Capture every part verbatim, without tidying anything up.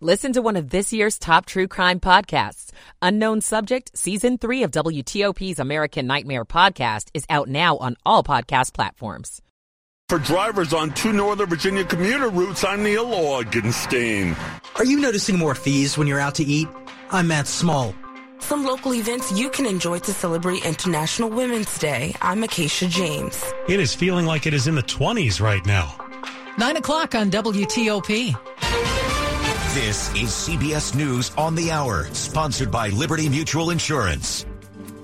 Listen to one of this year's top true crime podcasts. Unknown Subject, Season three of W T O P's American Nightmare podcast is out now on all podcast platforms. For drivers on two Northern Virginia commuter routes, I'm Neil Augenstein. Are you noticing more fees when you're out to eat? I'm Matt Small. Some local events you can enjoy to celebrate International Women's Day. I'm Acacia James. It is feeling like it is in the twenties right now. nine o'clock on W T O P. This is C B S News on the Hour, sponsored by Liberty Mutual Insurance.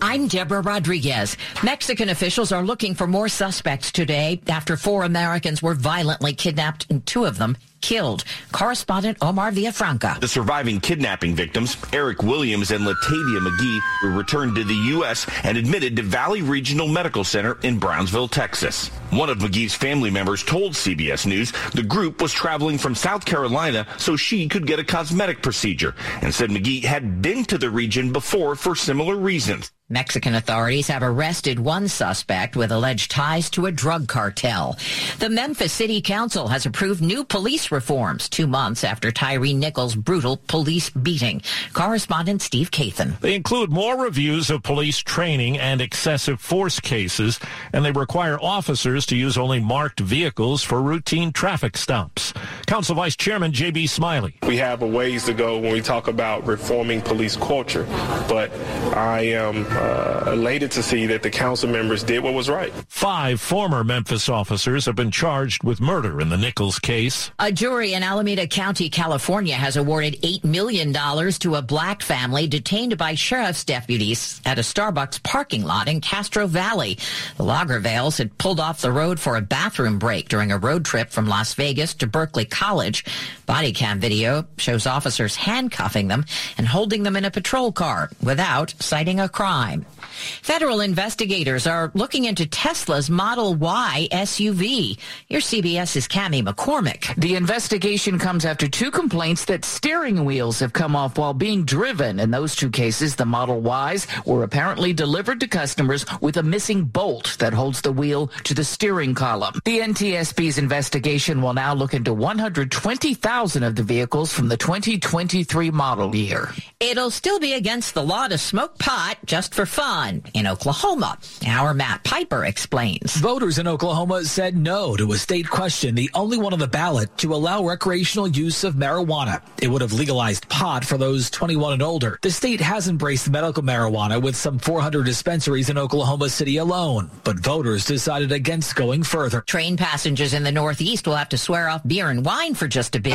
I'm Deborah Rodriguez. Mexican officials are looking for more suspects today after four Americans were violently kidnapped and two of them killed. Correspondent Omar Villafranca. The surviving kidnapping victims, Eric Williams and Latavia McGee, were returned to the U S and admitted to Valley Regional Medical Center in Brownsville, Texas. One of McGee's family members told C B S News the group was traveling from South Carolina so she could get a cosmetic procedure and said McGee had been to the region before for similar reasons. Mexican authorities have arrested one suspect with alleged ties to a drug cartel. The Memphis City Council has approved new police reforms two months after Tyree Nichols' brutal police beating. Correspondent Steve Cathan. They include more reviews of police training and excessive force cases, and they require officers to use only marked vehicles for routine traffic stops. Council Vice Chairman J B. Smiley. We have a ways to go when we talk about reforming police culture, but I am uh, elated to see that the council members did what was right. Five former Memphis officers have been charged with murder in the Nichols case. A jury in Alameda County, California has awarded eight million dollars to a black family detained by sheriff's deputies at a Starbucks parking lot in Castro Valley. The Lagervales had pulled off the the road for a bathroom break during a road trip from Las Vegas to Berkeley College. Body cam video shows officers handcuffing them and holding them in a patrol car without citing a crime. Federal investigators are looking into Tesla's Model Y S U V. Here's CBS's Cammie McCormick. The investigation comes after two complaints that steering wheels have come off while being driven. In those two cases, the Model Ys were apparently delivered to customers with a missing bolt that holds the wheel to the steering column. The N T S B's investigation will now look into one hundred twenty thousand of the vehicles from the twenty twenty-three model year. It'll still be against the law to smoke pot just for fun in Oklahoma. Our Matt Piper explains. Voters in Oklahoma said no to a state question, the only one on the ballot, to allow recreational use of marijuana. It would have legalized pot for those twenty-one and older. The state has embraced medical marijuana with some four hundred dispensaries in Oklahoma City alone, but voters decided against going further. Train passengers in the Northeast will have to swear off beer and wine for just a bit.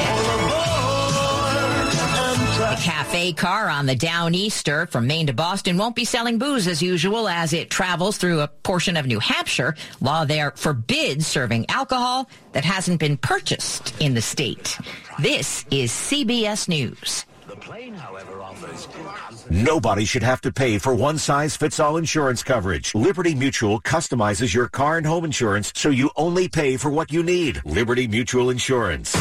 The cafe car on the Downeaster from Maine to Boston won't be selling booze as usual as it travels through a portion of New Hampshire. Law there forbids serving alcohol that hasn't been purchased in the state. This is C B S News. Nobody should have to pay for one-size-fits-all insurance coverage. Liberty Mutual customizes your car and home insurance so you only pay for what you need. Liberty Mutual Insurance.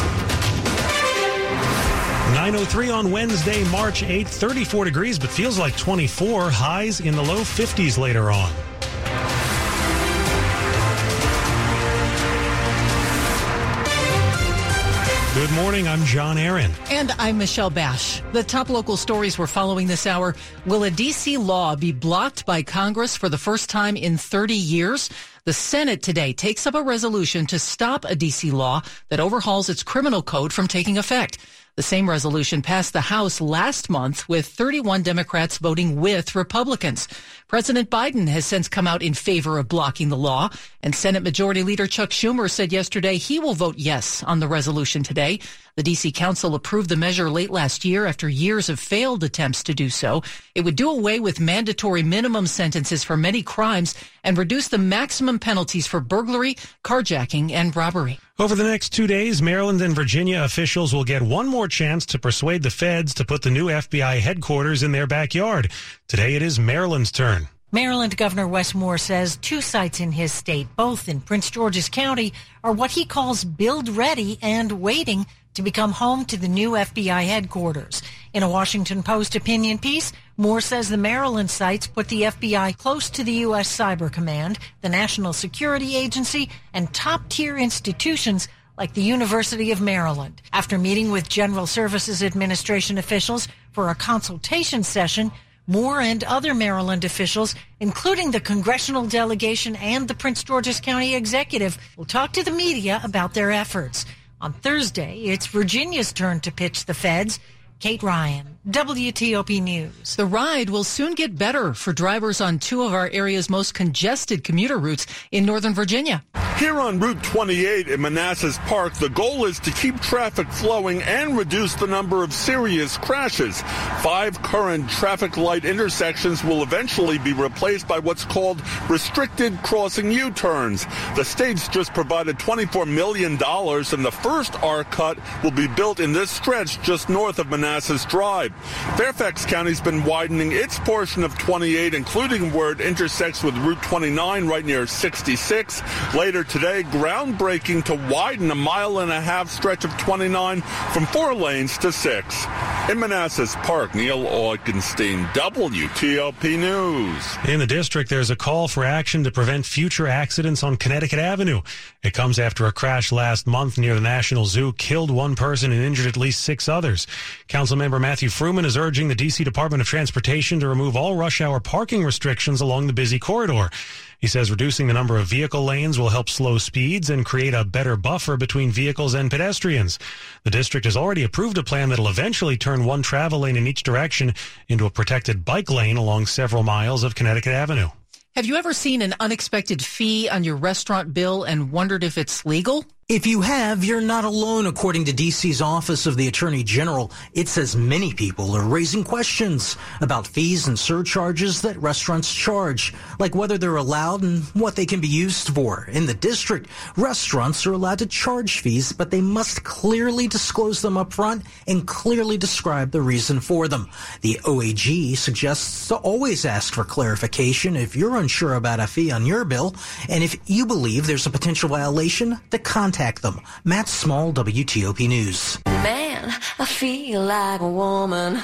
nine oh three on Wednesday, March eighth, thirty-four degrees, but feels like twenty-four. Highs in the low fifties later on. Good morning, I'm John Aaron. And I'm Michelle Bash. The top local stories we're following this hour. Will a D C law be blocked by Congress for the first time in thirty years? The Senate today takes up a resolution to stop a D C law that overhauls its criminal code from taking effect. The same resolution passed the House last month with thirty-one Democrats voting with Republicans. President Biden has since come out in favor of blocking the law, and Senate Majority Leader Chuck Schumer said yesterday he will vote yes on the resolution today. The D C. Council approved the measure late last year after years of failed attempts to do so. It would do away with mandatory minimum sentences for many crimes and reduce the maximum penalties for burglary, carjacking, and robbery. Over the next two days, Maryland and Virginia officials will get one more chance to persuade the feds to put the new F B I headquarters in their backyard. Today it is Maryland's turn. Maryland Governor Wes Moore says two sites in his state, both in Prince George's County, are what he calls build ready and waiting to become home to the new F B I headquarters. In a Washington Post opinion piece, Moore says the Maryland sites put the F B I close to the U S. Cyber Command, the National Security Agency, and top-tier institutions like the University of Maryland. After meeting with General Services Administration officials for a consultation session, Moore and other Maryland officials, including the congressional delegation and the Prince George's County executive, will talk to the media about their efforts. On Thursday, it's Virginia's turn to pitch the feds. Kate Ryan, W T O P News. The ride will soon get better for drivers on two of our area's most congested commuter routes in Northern Virginia. Here on Route twenty-eight in Manassas Park, the goal is to keep traffic flowing and reduce the number of serious crashes. Five current traffic light intersections will eventually be replaced by what's called restricted crossing U-turns. The state's just provided twenty-four million dollars, and the first R cut will be built in this stretch just north of Manassas Drive. Fairfax County's been widening its portion of twenty-eight, including where it intersects with Route twenty-nine right near sixty-six. Later today, groundbreaking to widen a mile and a half stretch of twenty-nine from four lanes to six. In Manassas Park, Neil Augenstein, W T O P News. In the district, there's a call for action to prevent future accidents on Connecticut Avenue. It comes after a crash last month near the National Zoo killed one person and injured at least six others. Councilmember Matthew Fruman is urging the D C. Department of Transportation to remove all rush hour parking restrictions along the busy corridor. He says reducing the number of vehicle lanes will help slow speeds and create a better buffer between vehicles and pedestrians. The district has already approved a plan that will eventually turn one travel lane in each direction into a protected bike lane along several miles of Connecticut Avenue. Have you ever seen an unexpected fee on your restaurant bill and wondered if it's legal? If you have, you're not alone, according to D C's Office of the Attorney General. It says many people are raising questions about fees and surcharges that restaurants charge, like whether they're allowed and what they can be used for. In the district, restaurants are allowed to charge fees, but they must clearly disclose them up front and clearly describe the reason for them. The O A G suggests to always ask for clarification if you're unsure about a fee on your bill, and if you believe there's a potential violation, the contact Contact them. Matt Small, W T O P News. Man, I feel like a woman.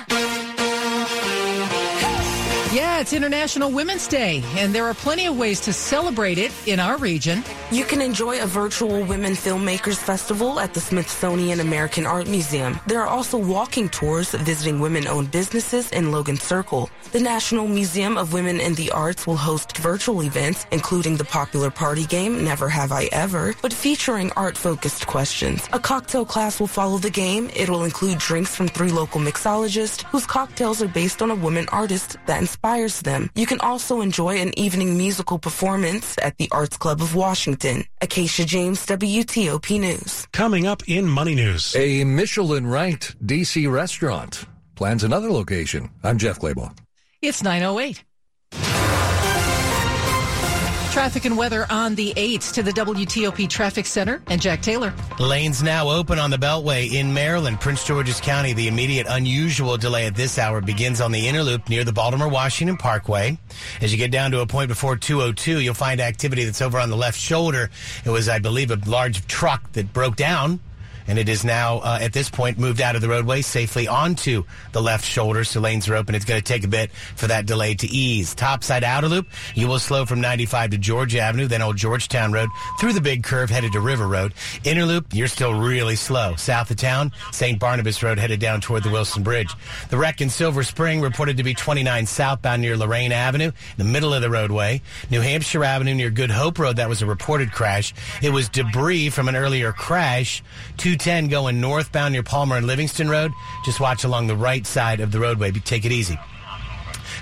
Yeah, it's International Women's Day, and there are plenty of ways to celebrate it in our region. You can enjoy a virtual Women Filmmakers Festival at the Smithsonian American Art Museum. There are also walking tours visiting women-owned businesses in Logan Circle. The National Museum of Women in the Arts will host virtual events, including the popular party game Never Have I Ever, but featuring art-focused questions. A cocktail class will follow the game. It will include drinks from three local mixologists whose cocktails are based on a woman artist that inspires them. You can also enjoy an evening musical performance at the Arts Club of Washington. Acacia James, W T O P News. Coming up in Money News. A Michelin-ranked D C restaurant plans another location. I'm Jeff Claybaugh. It's nine oh eight. Traffic and weather on the eights to the W T O P Traffic Center and Jack Taylor. Lanes now open on the Beltway in Maryland, Prince George's County. The immediate unusual delay at this hour begins on the inner loop near the Baltimore-Washington Parkway. As you get down to a point before two oh two, you'll find activity that's over on the left shoulder. It was, I believe, a large truck that broke down. And it is now, uh, at this point, moved out of the roadway safely onto the left shoulder. So lanes are open. It's going to take a bit for that delay to ease. Topside outer loop, you will slow from ninety-five to George Avenue, then Old Georgetown Road, through the big curve headed to River Road. Inner loop, you're still really slow. South of town, Saint Barnabas Road headed down toward the Wilson Bridge. The wreck in Silver Spring reported to be twenty-nine southbound near Lorraine Avenue, in the middle of the roadway. New Hampshire Avenue near Good Hope Road, that was a reported crash. It was debris from an earlier crash. Two two ten going northbound near Palmer and Livingston Road. Just watch along the right side of the roadway. Take it easy.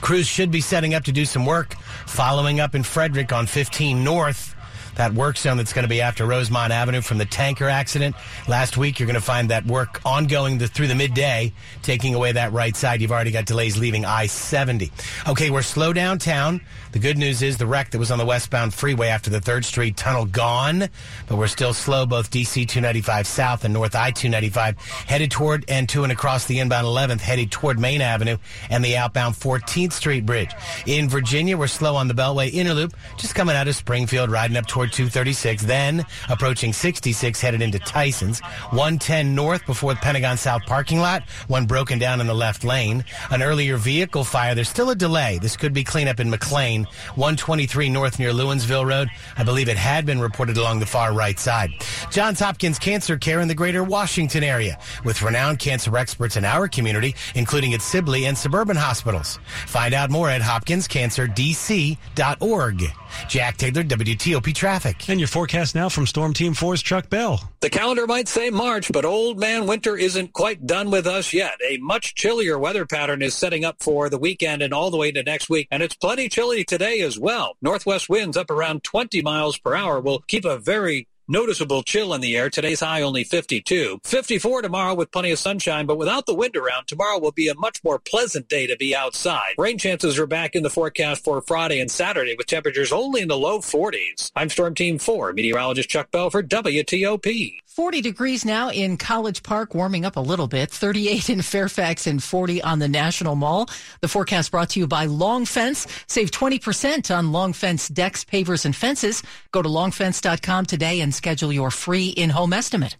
Crews should be setting up to do some work, following up in Frederick on fifteen North. That work zone that's going to be after Rosemont Avenue from the tanker accident last week. You're going to find that work ongoing the, through the midday, taking away that right side. You've already got delays leaving I seventy. Okay, we're slow downtown. The good news is the wreck that was on the westbound freeway after the third Street Tunnel gone, but we're still slow both D C two ninety-five South and North I two ninety-five headed toward and to and across the inbound eleventh headed toward Main Avenue and the outbound fourteenth Street Bridge. In Virginia, we're slow on the Beltway Interloop, just coming out of Springfield, riding up toward two thirty-six, then approaching sixty-six, headed into Tyson's. one ten north before the Pentagon South parking lot, one broken down in the left lane. An earlier vehicle fire, there's still a delay. This could be cleanup in McLean. one twenty-three north near Lewinsville Road. I believe it had been reported along the far right side. Johns Hopkins Cancer Care in the greater Washington area with renowned cancer experts in our community, including at Sibley and suburban hospitals. Find out more at hopkins cancer d c dot org. Jack Taylor, W T O P Traffic. And your forecast now from Storm Team four's Chuck Bell. The calendar might say March, but old man winter isn't quite done with us yet. A much chillier weather pattern is setting up for the weekend and all the way to next week, and it's plenty chilly today as well. Northwest winds up around twenty miles per hour will keep a very noticeable chill in the air. Today's high only fifty-two. fifty-four tomorrow with plenty of sunshine, but without the wind around, tomorrow will be a much more pleasant day to be outside. Rain chances are back in the forecast for Friday and Saturday with temperatures only in the low forties. I'm Storm Team four, meteorologist Chuck Bell for W T O P. forty degrees now in College Park, warming up a little bit. thirty-eight in Fairfax and forty on the National Mall. The forecast brought to you by Long Fence. Save twenty percent on Long Fence decks, pavers, and fences. Go to long fence dot com today and schedule your free in-home estimate.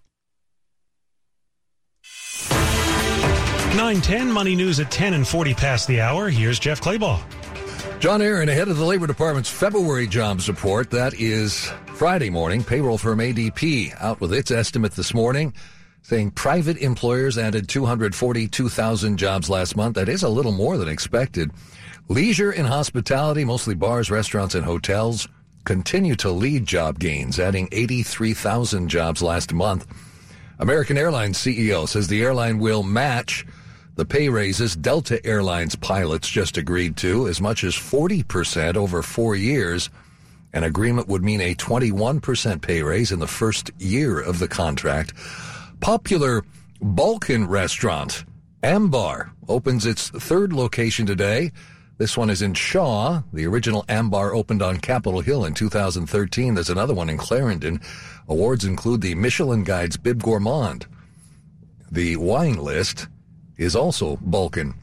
nine ten, Money News at ten and forty past the hour. Here's Jeff Claybaugh. John Aaron, ahead of the Labor Department's February jobs report. That is Friday morning. Payroll firm A D P out with its estimate this morning, saying private employers added two hundred forty-two thousand jobs last month. That is a little more than expected. Leisure and hospitality, mostly bars, restaurants, and hotels, continue to lead job gains, adding eighty-three thousand jobs last month. American Airlines C E O says the airline will match the pay raises Delta Airlines pilots just agreed to, as much as forty percent over four years. An agreement would mean a twenty-one percent pay raise in the first year of the contract. Popular Balkan restaurant Ambar opens its third location today. This one is in Shaw. The original Ambar opened on Capitol Hill in two thousand thirteen. There's another one in Clarendon. Awards include the Michelin Guide's Bib Gourmand. The wine list is also Balkan.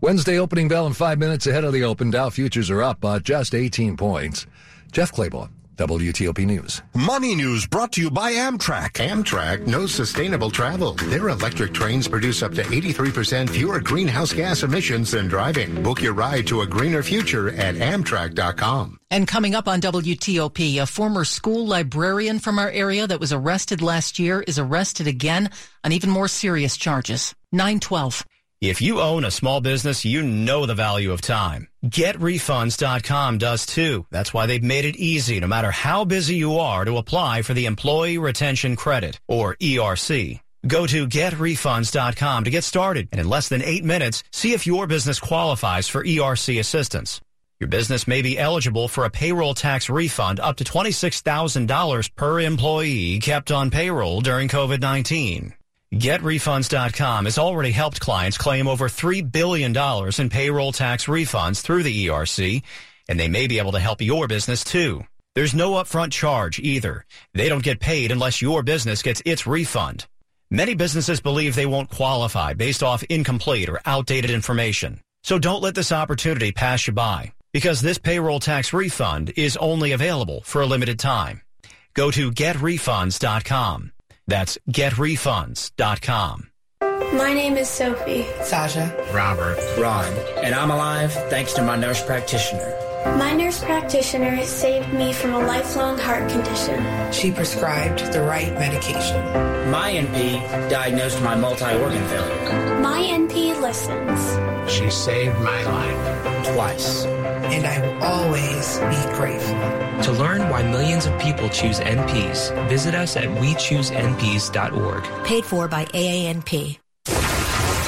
Wednesday opening bell in five minutes ahead of the open. Dow futures are up by just eighteen points. Jeff Claybaugh, W T O P News. Money News brought to you by Amtrak. Amtrak knows sustainable travel. Their electric trains produce up to eighty-three percent fewer greenhouse gas emissions than driving. Book your ride to a greener future at amtrak dot com. And coming up on W T O P, a former school librarian from our area that was arrested last year is arrested again on even more serious charges. nine twelve. If you own a small business, you know the value of time. Get Refunds dot com does too. That's why they've made it easy, no matter how busy you are, to apply for the Employee Retention Credit, or E R C. Go to Get Refunds dot com to get started, and in less than eight minutes, see if your business qualifies for E R C assistance. Your business may be eligible for a payroll tax refund up to twenty-six thousand dollars per employee kept on payroll during covid nineteen. Get Refunds dot com has already helped clients claim over three billion dollars in payroll tax refunds through the E R C, and they may be able to help your business too. There's no upfront charge either. They don't get paid unless your business gets its refund. Many businesses believe they won't qualify based off incomplete or outdated information. So don't let this opportunity pass you by, because this payroll tax refund is only available for a limited time. Go to Get Refunds dot com. That's Get Refunds dot com. My name is Sophie. Sasha. Robert. Ron. And I'm alive thanks to my nurse practitioner. My nurse practitioner saved me from a lifelong heart condition. She prescribed the right medication. My N P diagnosed my multi-organ failure. My N P listens. She saved my life. twice. And I will always be grateful. To learn why millions of people choose N Ps, visit us at we choose N Ps dot org. Paid for by A A N P.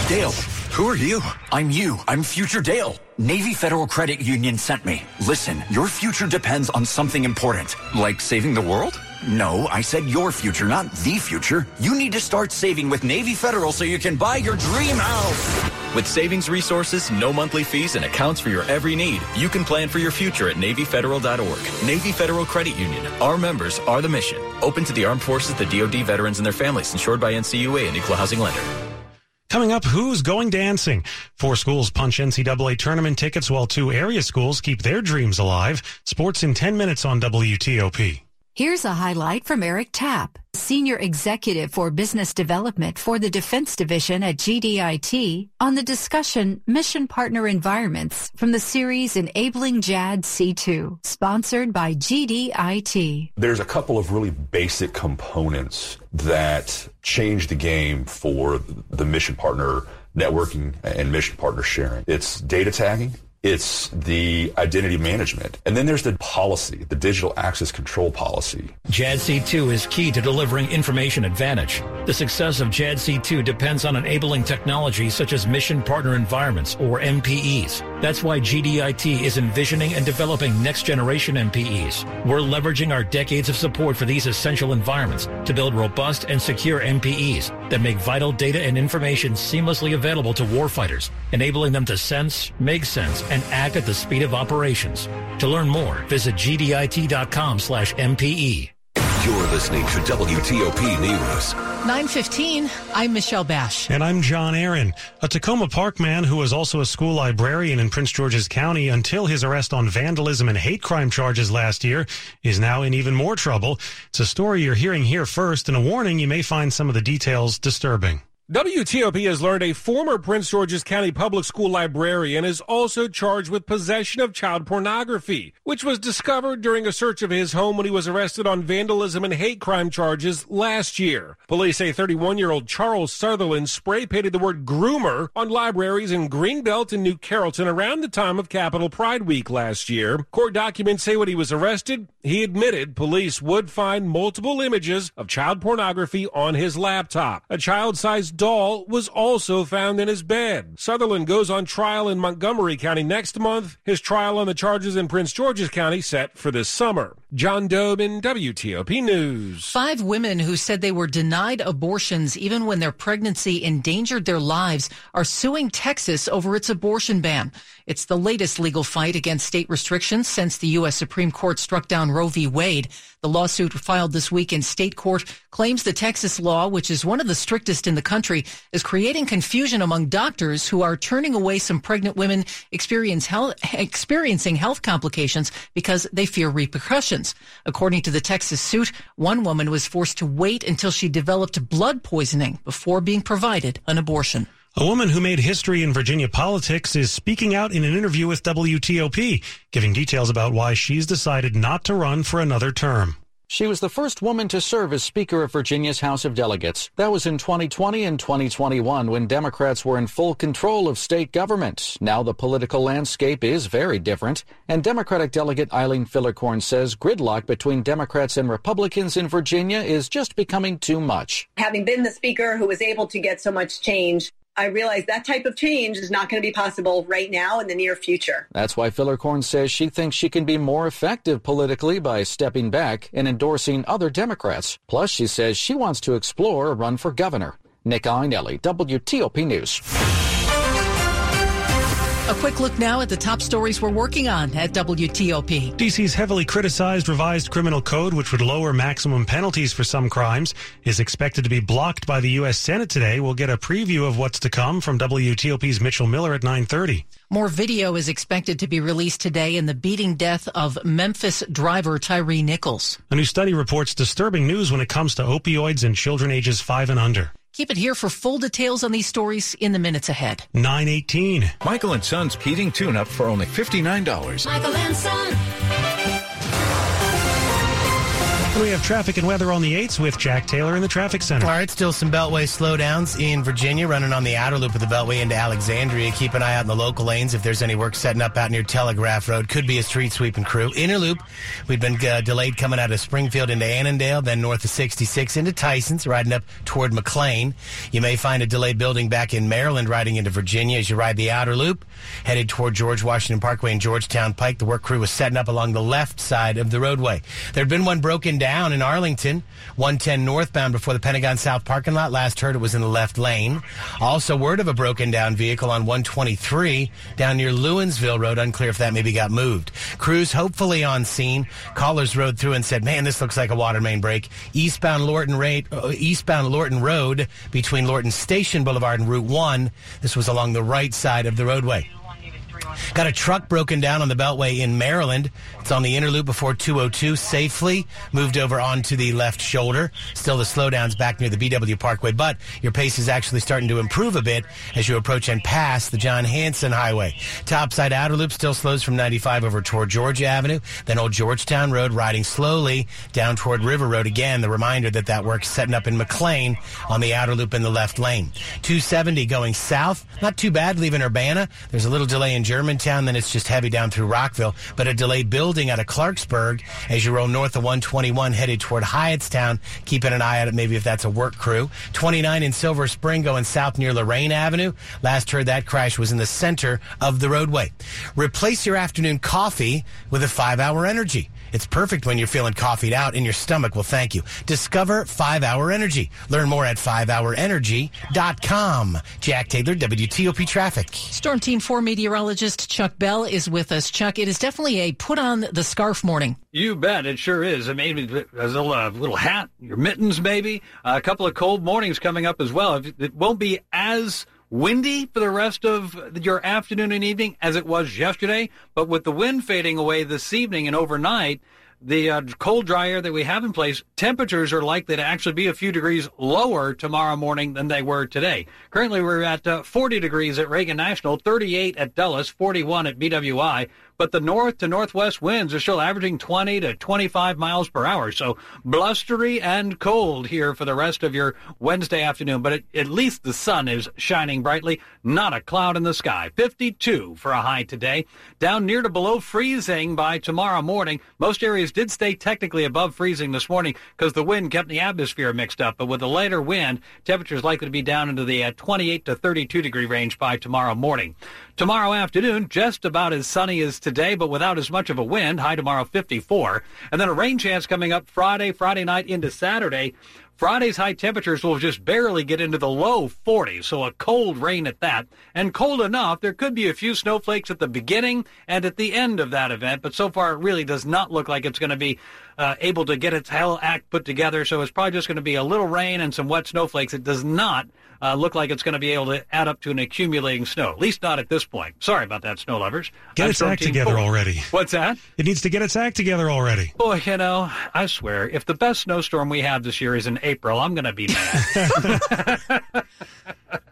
Dale, who are you? I'm you. I'm Future Dale. Navy Federal Credit Union sent me. Listen, your future depends on something important, like saving the world? No, I said your future, not the future. You need to start saving with Navy Federal so you can buy your dream house. With savings resources, no monthly fees, and accounts for your every need, you can plan for your future at navy federal dot org. Navy Federal Credit Union. Our members are the mission. Open to the Armed Forces, the D O D, veterans, and their families. Insured by N C U A and Equal Housing Lender. Coming up, who's going dancing? Four schools punch N C double A tournament tickets while two area schools keep their dreams alive. Sports in ten minutes on W T O P. Here's a highlight from Eric Tapp, Senior Executive for Business Development for the Defense Division at G D I T, on the discussion Mission Partner Environments from the series Enabling J A D C two, sponsored by G D I T. There's a couple of really basic components that change the game for the mission partner networking and mission partner sharing. It's data tagging. It's the identity management. And then there's the policy, the digital access control policy. J A D C two is key to delivering information advantage. The success of J A D C two depends on enabling technology such as Mission Partner Environments, or M P Es. That's why G D I T is envisioning and developing next-generation M P Es. We're leveraging our decades of support for these essential environments to build robust and secure M P Es that make vital data and information seamlessly available to warfighters, enabling them to sense, make sense, and act at the speed of operations. To learn more, visit G D I T dot com slash M P E. You're listening to W T O P News. nine fifteen, I'm Michelle Bash. And I'm John Aaron. A Tacoma Park man who was also a school librarian in Prince George's County until his arrest on vandalism and hate crime charges last year is now in even more trouble. It's a story you're hearing here first, and a warning, you may find some of the details disturbing. W T O P has learned a former Prince George's County Public School librarian is also charged with possession of child pornography, which was discovered during a search of his home when he was arrested on vandalism and hate crime charges last year. Police say thirty-one-year-old Charles Sutherland spray-painted the word groomer on libraries in Greenbelt and New Carrollton around the time of Capitol Pride Week last year. Court documents say when he was arrested, he admitted police would find multiple images of child pornography on his laptop. A child-sized doll was also found in his bed. Sutherland goes on trial in Montgomery County next month. His trial on the charges in Prince George's County set for this summer. John Dobe in W T O P News. Five women who said they were denied abortions even when their pregnancy endangered their lives are suing Texas over its abortion ban. It's the latest legal fight against state restrictions since the U S Supreme Court struck down Roe v. Wade. The lawsuit filed this week in state court claims the Texas law, which is one of the strictest in the country, is creating confusion among doctors who are turning away some pregnant women experience health, experiencing health complications because they fear repercussions. According to the Texas suit, one woman was forced to wait until she developed blood poisoning before being provided an abortion. A woman who made history in Virginia politics is speaking out in an interview with W T O P, giving details about why she's decided not to run for another term. She was the first woman to serve as Speaker of Virginia's House of Delegates. That was in twenty twenty and twenty twenty-one when Democrats were in full control of state government. Now the political landscape is very different, and Democratic Delegate Eileen Fillicorn says gridlock between Democrats and Republicans in Virginia is just becoming too much. Having been the Speaker who was able to get so much change, I realize that type of change is not going to be possible right now in the near future. That's why Fillicorn says she thinks she can be more effective politically by stepping back and endorsing other Democrats. Plus, she says she wants to explore a run for governor. Nick Einelli, W T O P News. A quick look now at the top stories we're working on at W T O P. D C's heavily criticized revised criminal code, which would lower maximum penalties for some crimes, is expected to be blocked by the U S Senate today. We'll get a preview of what's to come from W T O P's Mitchell Miller at nine thirty. More video is expected to be released today in the beating death of Memphis driver Tyree Nichols. A new study reports disturbing news when it comes to opioids in children ages five and under. Keep it here for full details on these stories in the minutes ahead. nine eighteen. Michael and Son's heating tune-up for only fifty-nine dollars. Michael and Son. We have traffic and weather on the eights with Jack Taylor in the traffic center. All right, still some Beltway slowdowns in Virginia, running on the outer loop of the Beltway into Alexandria. Keep an eye out in the local lanes if there's any work setting up out near Telegraph Road. Could be a street sweeping crew. Inner loop, we've been uh, delayed coming out of Springfield into Annandale, then north of sixty-six into Tysons, riding up toward McLean. You may find a delayed building back in Maryland riding into Virginia as you ride the outer loop, headed toward George Washington Parkway and Georgetown Pike. The work crew was setting up along the left side of the roadway. There had been one broken down in Arlington, one ten northbound before the Pentagon South parking lot. Last heard it was in the left lane. Also, word of a broken down vehicle on one twenty-three down near Lewinsville Road. Unclear if that maybe got moved. Crews hopefully on scene. Callers rode through and said, man, this looks like a water main break. Eastbound Lorton, Ra- uh, eastbound Lorton Road between Lorton Station Boulevard and Route one. This was along the right side of the roadway. Got a truck broken down on the Beltway in Maryland. It's on the inner loop before two oh two. Safely moved over onto the left shoulder. Still the slowdowns back near the B W Parkway, but your pace is actually starting to improve a bit as you approach and pass the John Hanson Highway. Topside outer loop still slows from ninety-five over toward Georgia Avenue. Then old Georgetown Road riding slowly down toward River Road. Again, the reminder that that work's setting up in McLean on the outer loop in the left lane. two seventy going south. Not too bad leaving Urbana. There's a little delay in Germantown, then it's just heavy down through Rockville, but a delayed building out of Clarksburg as you roll north of one twenty-one headed toward Hyattstown. Keeping an eye out maybe if that's a work crew. twenty-nine in Silver Spring going south near Lorraine Avenue. Last heard that crash was in the center of the roadway. Replace your afternoon coffee with a five-hour energy. It's perfect when you're feeling coffeeed out and your stomach will thank you. Discover five-hour energy. Learn more at five hour energy dot com. Jack Taylor, W T O P Traffic. Storm Team four meteorologist Chuck Bell is with us. Chuck, it is definitely a put on the scarf morning. You bet. It sure is. I mean, a little, uh, little hat, your mittens maybe. Uh, a couple of cold mornings coming up as well. It won't be as windy for the rest of your afternoon and evening as it was yesterday, but with the wind fading away this evening and overnight, the uh, cold, dry air that we have in place, temperatures are likely to actually be a few degrees lower tomorrow morning than they were today. Currently, we're at uh, forty degrees at Reagan National, thirty-eight at Dulles, forty-one at B W I. But the north to northwest winds are still averaging twenty to twenty-five miles per hour. So blustery and cold here for the rest of your Wednesday afternoon. But it, at least the sun is shining brightly. Not a cloud in the sky. fifty-two for a high today. Down near to below freezing by tomorrow morning. Most areas did stay technically above freezing this morning because the wind kept the atmosphere mixed up. But with the lighter wind, temperatures likely to be down into the uh, twenty-eight to thirty-two degree range by tomorrow morning. Tomorrow afternoon, just about as sunny as today. Today, but without as much of a wind. High tomorrow, fifty-four. And then a rain chance coming up Friday, Friday night into Saturday. Friday's high temperatures will just barely get into the low forties, so a cold rain at that. And cold enough, there could be a few snowflakes at the beginning and at the end of that event, but so far it really does not look like it's going to be uh, able to get its hell act put together, so it's probably just going to be a little rain and some wet snowflakes. It does not uh, look like it's going to be able to add up to an accumulating snow, at least not at this point. Sorry about that, snow lovers. Get I'm its act together four. Already. What's that? It needs to get its act together already. Boy, you know, I swear, if the best snowstorm we have this year is in April, I'm going to be mad.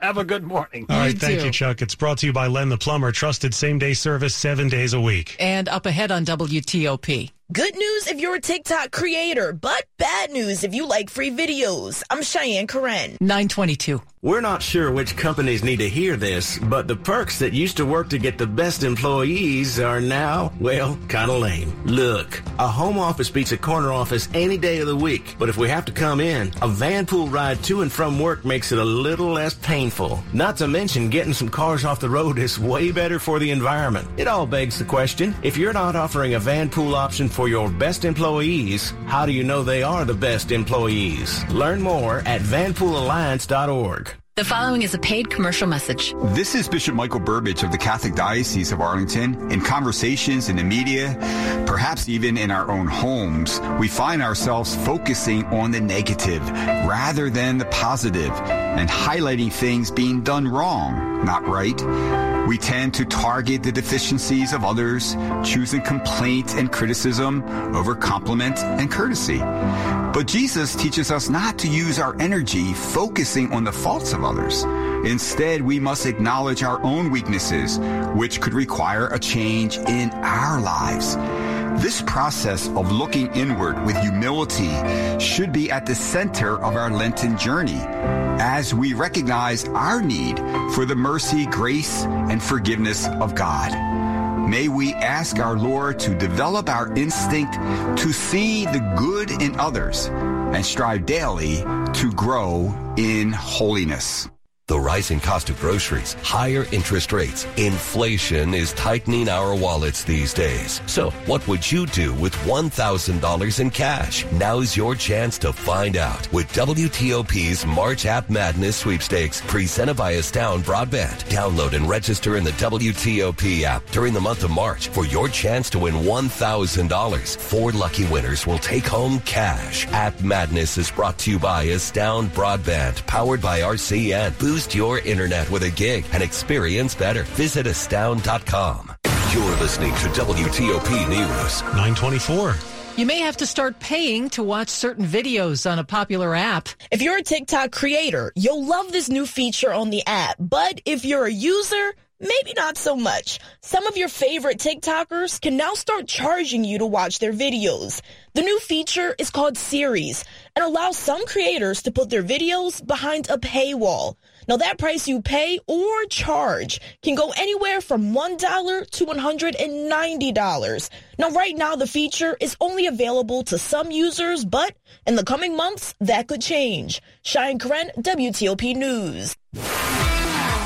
Have a good morning. All right, you thank too. you, Chuck. It's brought to you by Len the Plumber, trusted same-day service seven days a week. And up ahead on W T O P. Good news if you're a TikTok creator, but bad news if you like free videos. I'm Cheyenne Corinne. nine twenty-two. We're not sure which companies need to hear this, but the perks that used to work to get the best employees are now, well, kind of lame. Look, a home office beats a corner office any day of the week, but if we have to come in, a vanpool ride to and from work makes it a little less painful. Not to mention getting some cars off the road is way better for the environment. It all begs the question, if you're not offering a vanpool option for your best employees, how do you know they are the best employees? Learn more at vanpool alliance dot org. The following is a paid commercial message. This is Bishop Michael Burbidge of the Catholic Diocese of Arlington. In conversations, in the media, perhaps even in our own homes, we find ourselves focusing on the negative rather than the positive and highlighting things being done wrong, not right. We tend to target the deficiencies of others, choosing complaint and criticism over compliment and courtesy. But Jesus teaches us not to use our energy focusing on the faults of others. Instead, we must acknowledge our own weaknesses, which could require a change in our lives. This process of looking inward with humility should be at the center of our Lenten journey as we recognize our need for the mercy, grace, and forgiveness of God. May we ask our Lord to develop our instinct to see the good in others and strive daily to grow in holiness. The rising cost of groceries, higher interest rates, inflation is tightening our wallets these days. So what would you do with one thousand dollars in cash? Now's your chance to find out with W T O P's March App Madness Sweepstakes presented by Astound Broadband. Download and register in the W T O P app during the month of March for your chance to win one thousand dollars. Four lucky winners will take home cash. App Madness is brought to you by Astound Broadband, powered by R C N. Boost your internet with a gig and experience better. Visit astound dot com. You're listening to W T O P News. nine twenty-four. You may have to start paying to watch certain videos on a popular app. If you're a TikTok creator, you'll love this new feature on the app. But if you're a user, maybe not so much. Some of your favorite TikTokers can now start charging you to watch their videos. The new feature is called Series and allows some creators to put their videos behind a paywall. Now, that price you pay or charge can go anywhere from one dollar to one hundred ninety dollars. Now, right now, the feature is only available to some users, but in the coming months, that could change. Cheyenne Karen, W T O P News.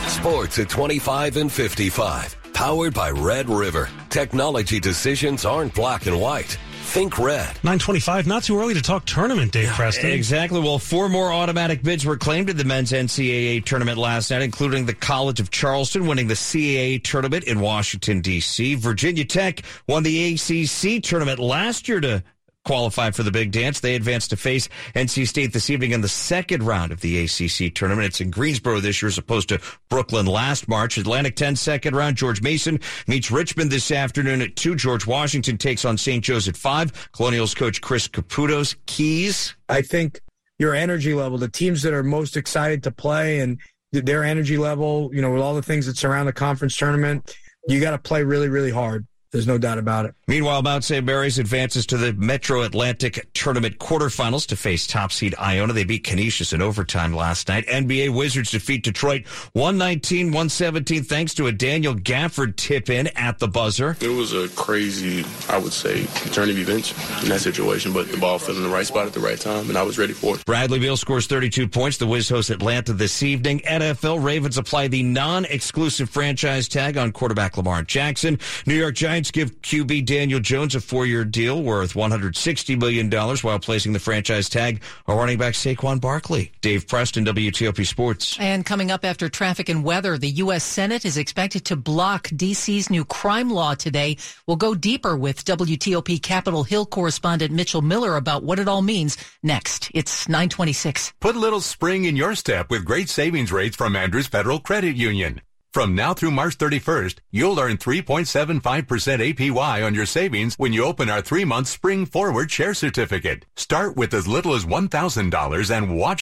Sports at twenty-five and fifty-five. Powered by Red River. Technology decisions aren't black and white. Think red. nine twenty-five, not too early to talk tournament, Dave Preston. Exactly. Well, four more automatic bids were claimed at the men's N C A A tournament last night, including the College of Charleston winning the C A A tournament in Washington, D C Virginia Tech won the A C C tournament last year to qualify for the Big Dance. They advanced to face N C State this evening in the second round of the A C C tournament. It's in Greensboro this year as opposed to Brooklyn last March. Atlantic ten second round. George Mason meets Richmond this afternoon at two. George Washington takes on Saint Joe's at five. Colonials coach Chris Caputo's keys. I think your energy level, the teams that are most excited to play and their energy level, you know, with all the things that surround the conference tournament, you got to play really, really hard. There's no doubt about it. Meanwhile, Mount Saint Mary's advances to the Metro Atlantic Tournament quarterfinals to face top seed Iona. They beat Canisius in overtime last night. N B A Wizards defeat Detroit one nineteen to one seventeen thanks to a Daniel Gafford tip-in at the buzzer. It was a crazy, I would say, turn of events in that situation, but the ball fell in the right spot at the right time, and I was ready for it. Bradley Beal scores thirty-two points. The Wiz host Atlanta this evening. N F L Ravens apply the non-exclusive franchise tag on quarterback Lamar Jackson. New York Giants give Q B Daniel Jones a four-year deal worth one hundred sixty million dollars while placing the franchise tag on running back Saquon Barkley. Dave Preston, W T O P Sports. And coming up after traffic and weather, the U S Senate is expected to block D C's new crime law today. We'll go deeper with W T O P Capitol Hill correspondent Mitchell Miller about what it all means next. It's nine twenty-six. Put a little spring in your step with great savings rates from Andrews Federal Credit Union. From now through March thirty-first, you'll earn three point seven five percent A P Y on your savings when you open our three-month Spring Forward Share Certificate. Start with as little as one thousand dollars and watch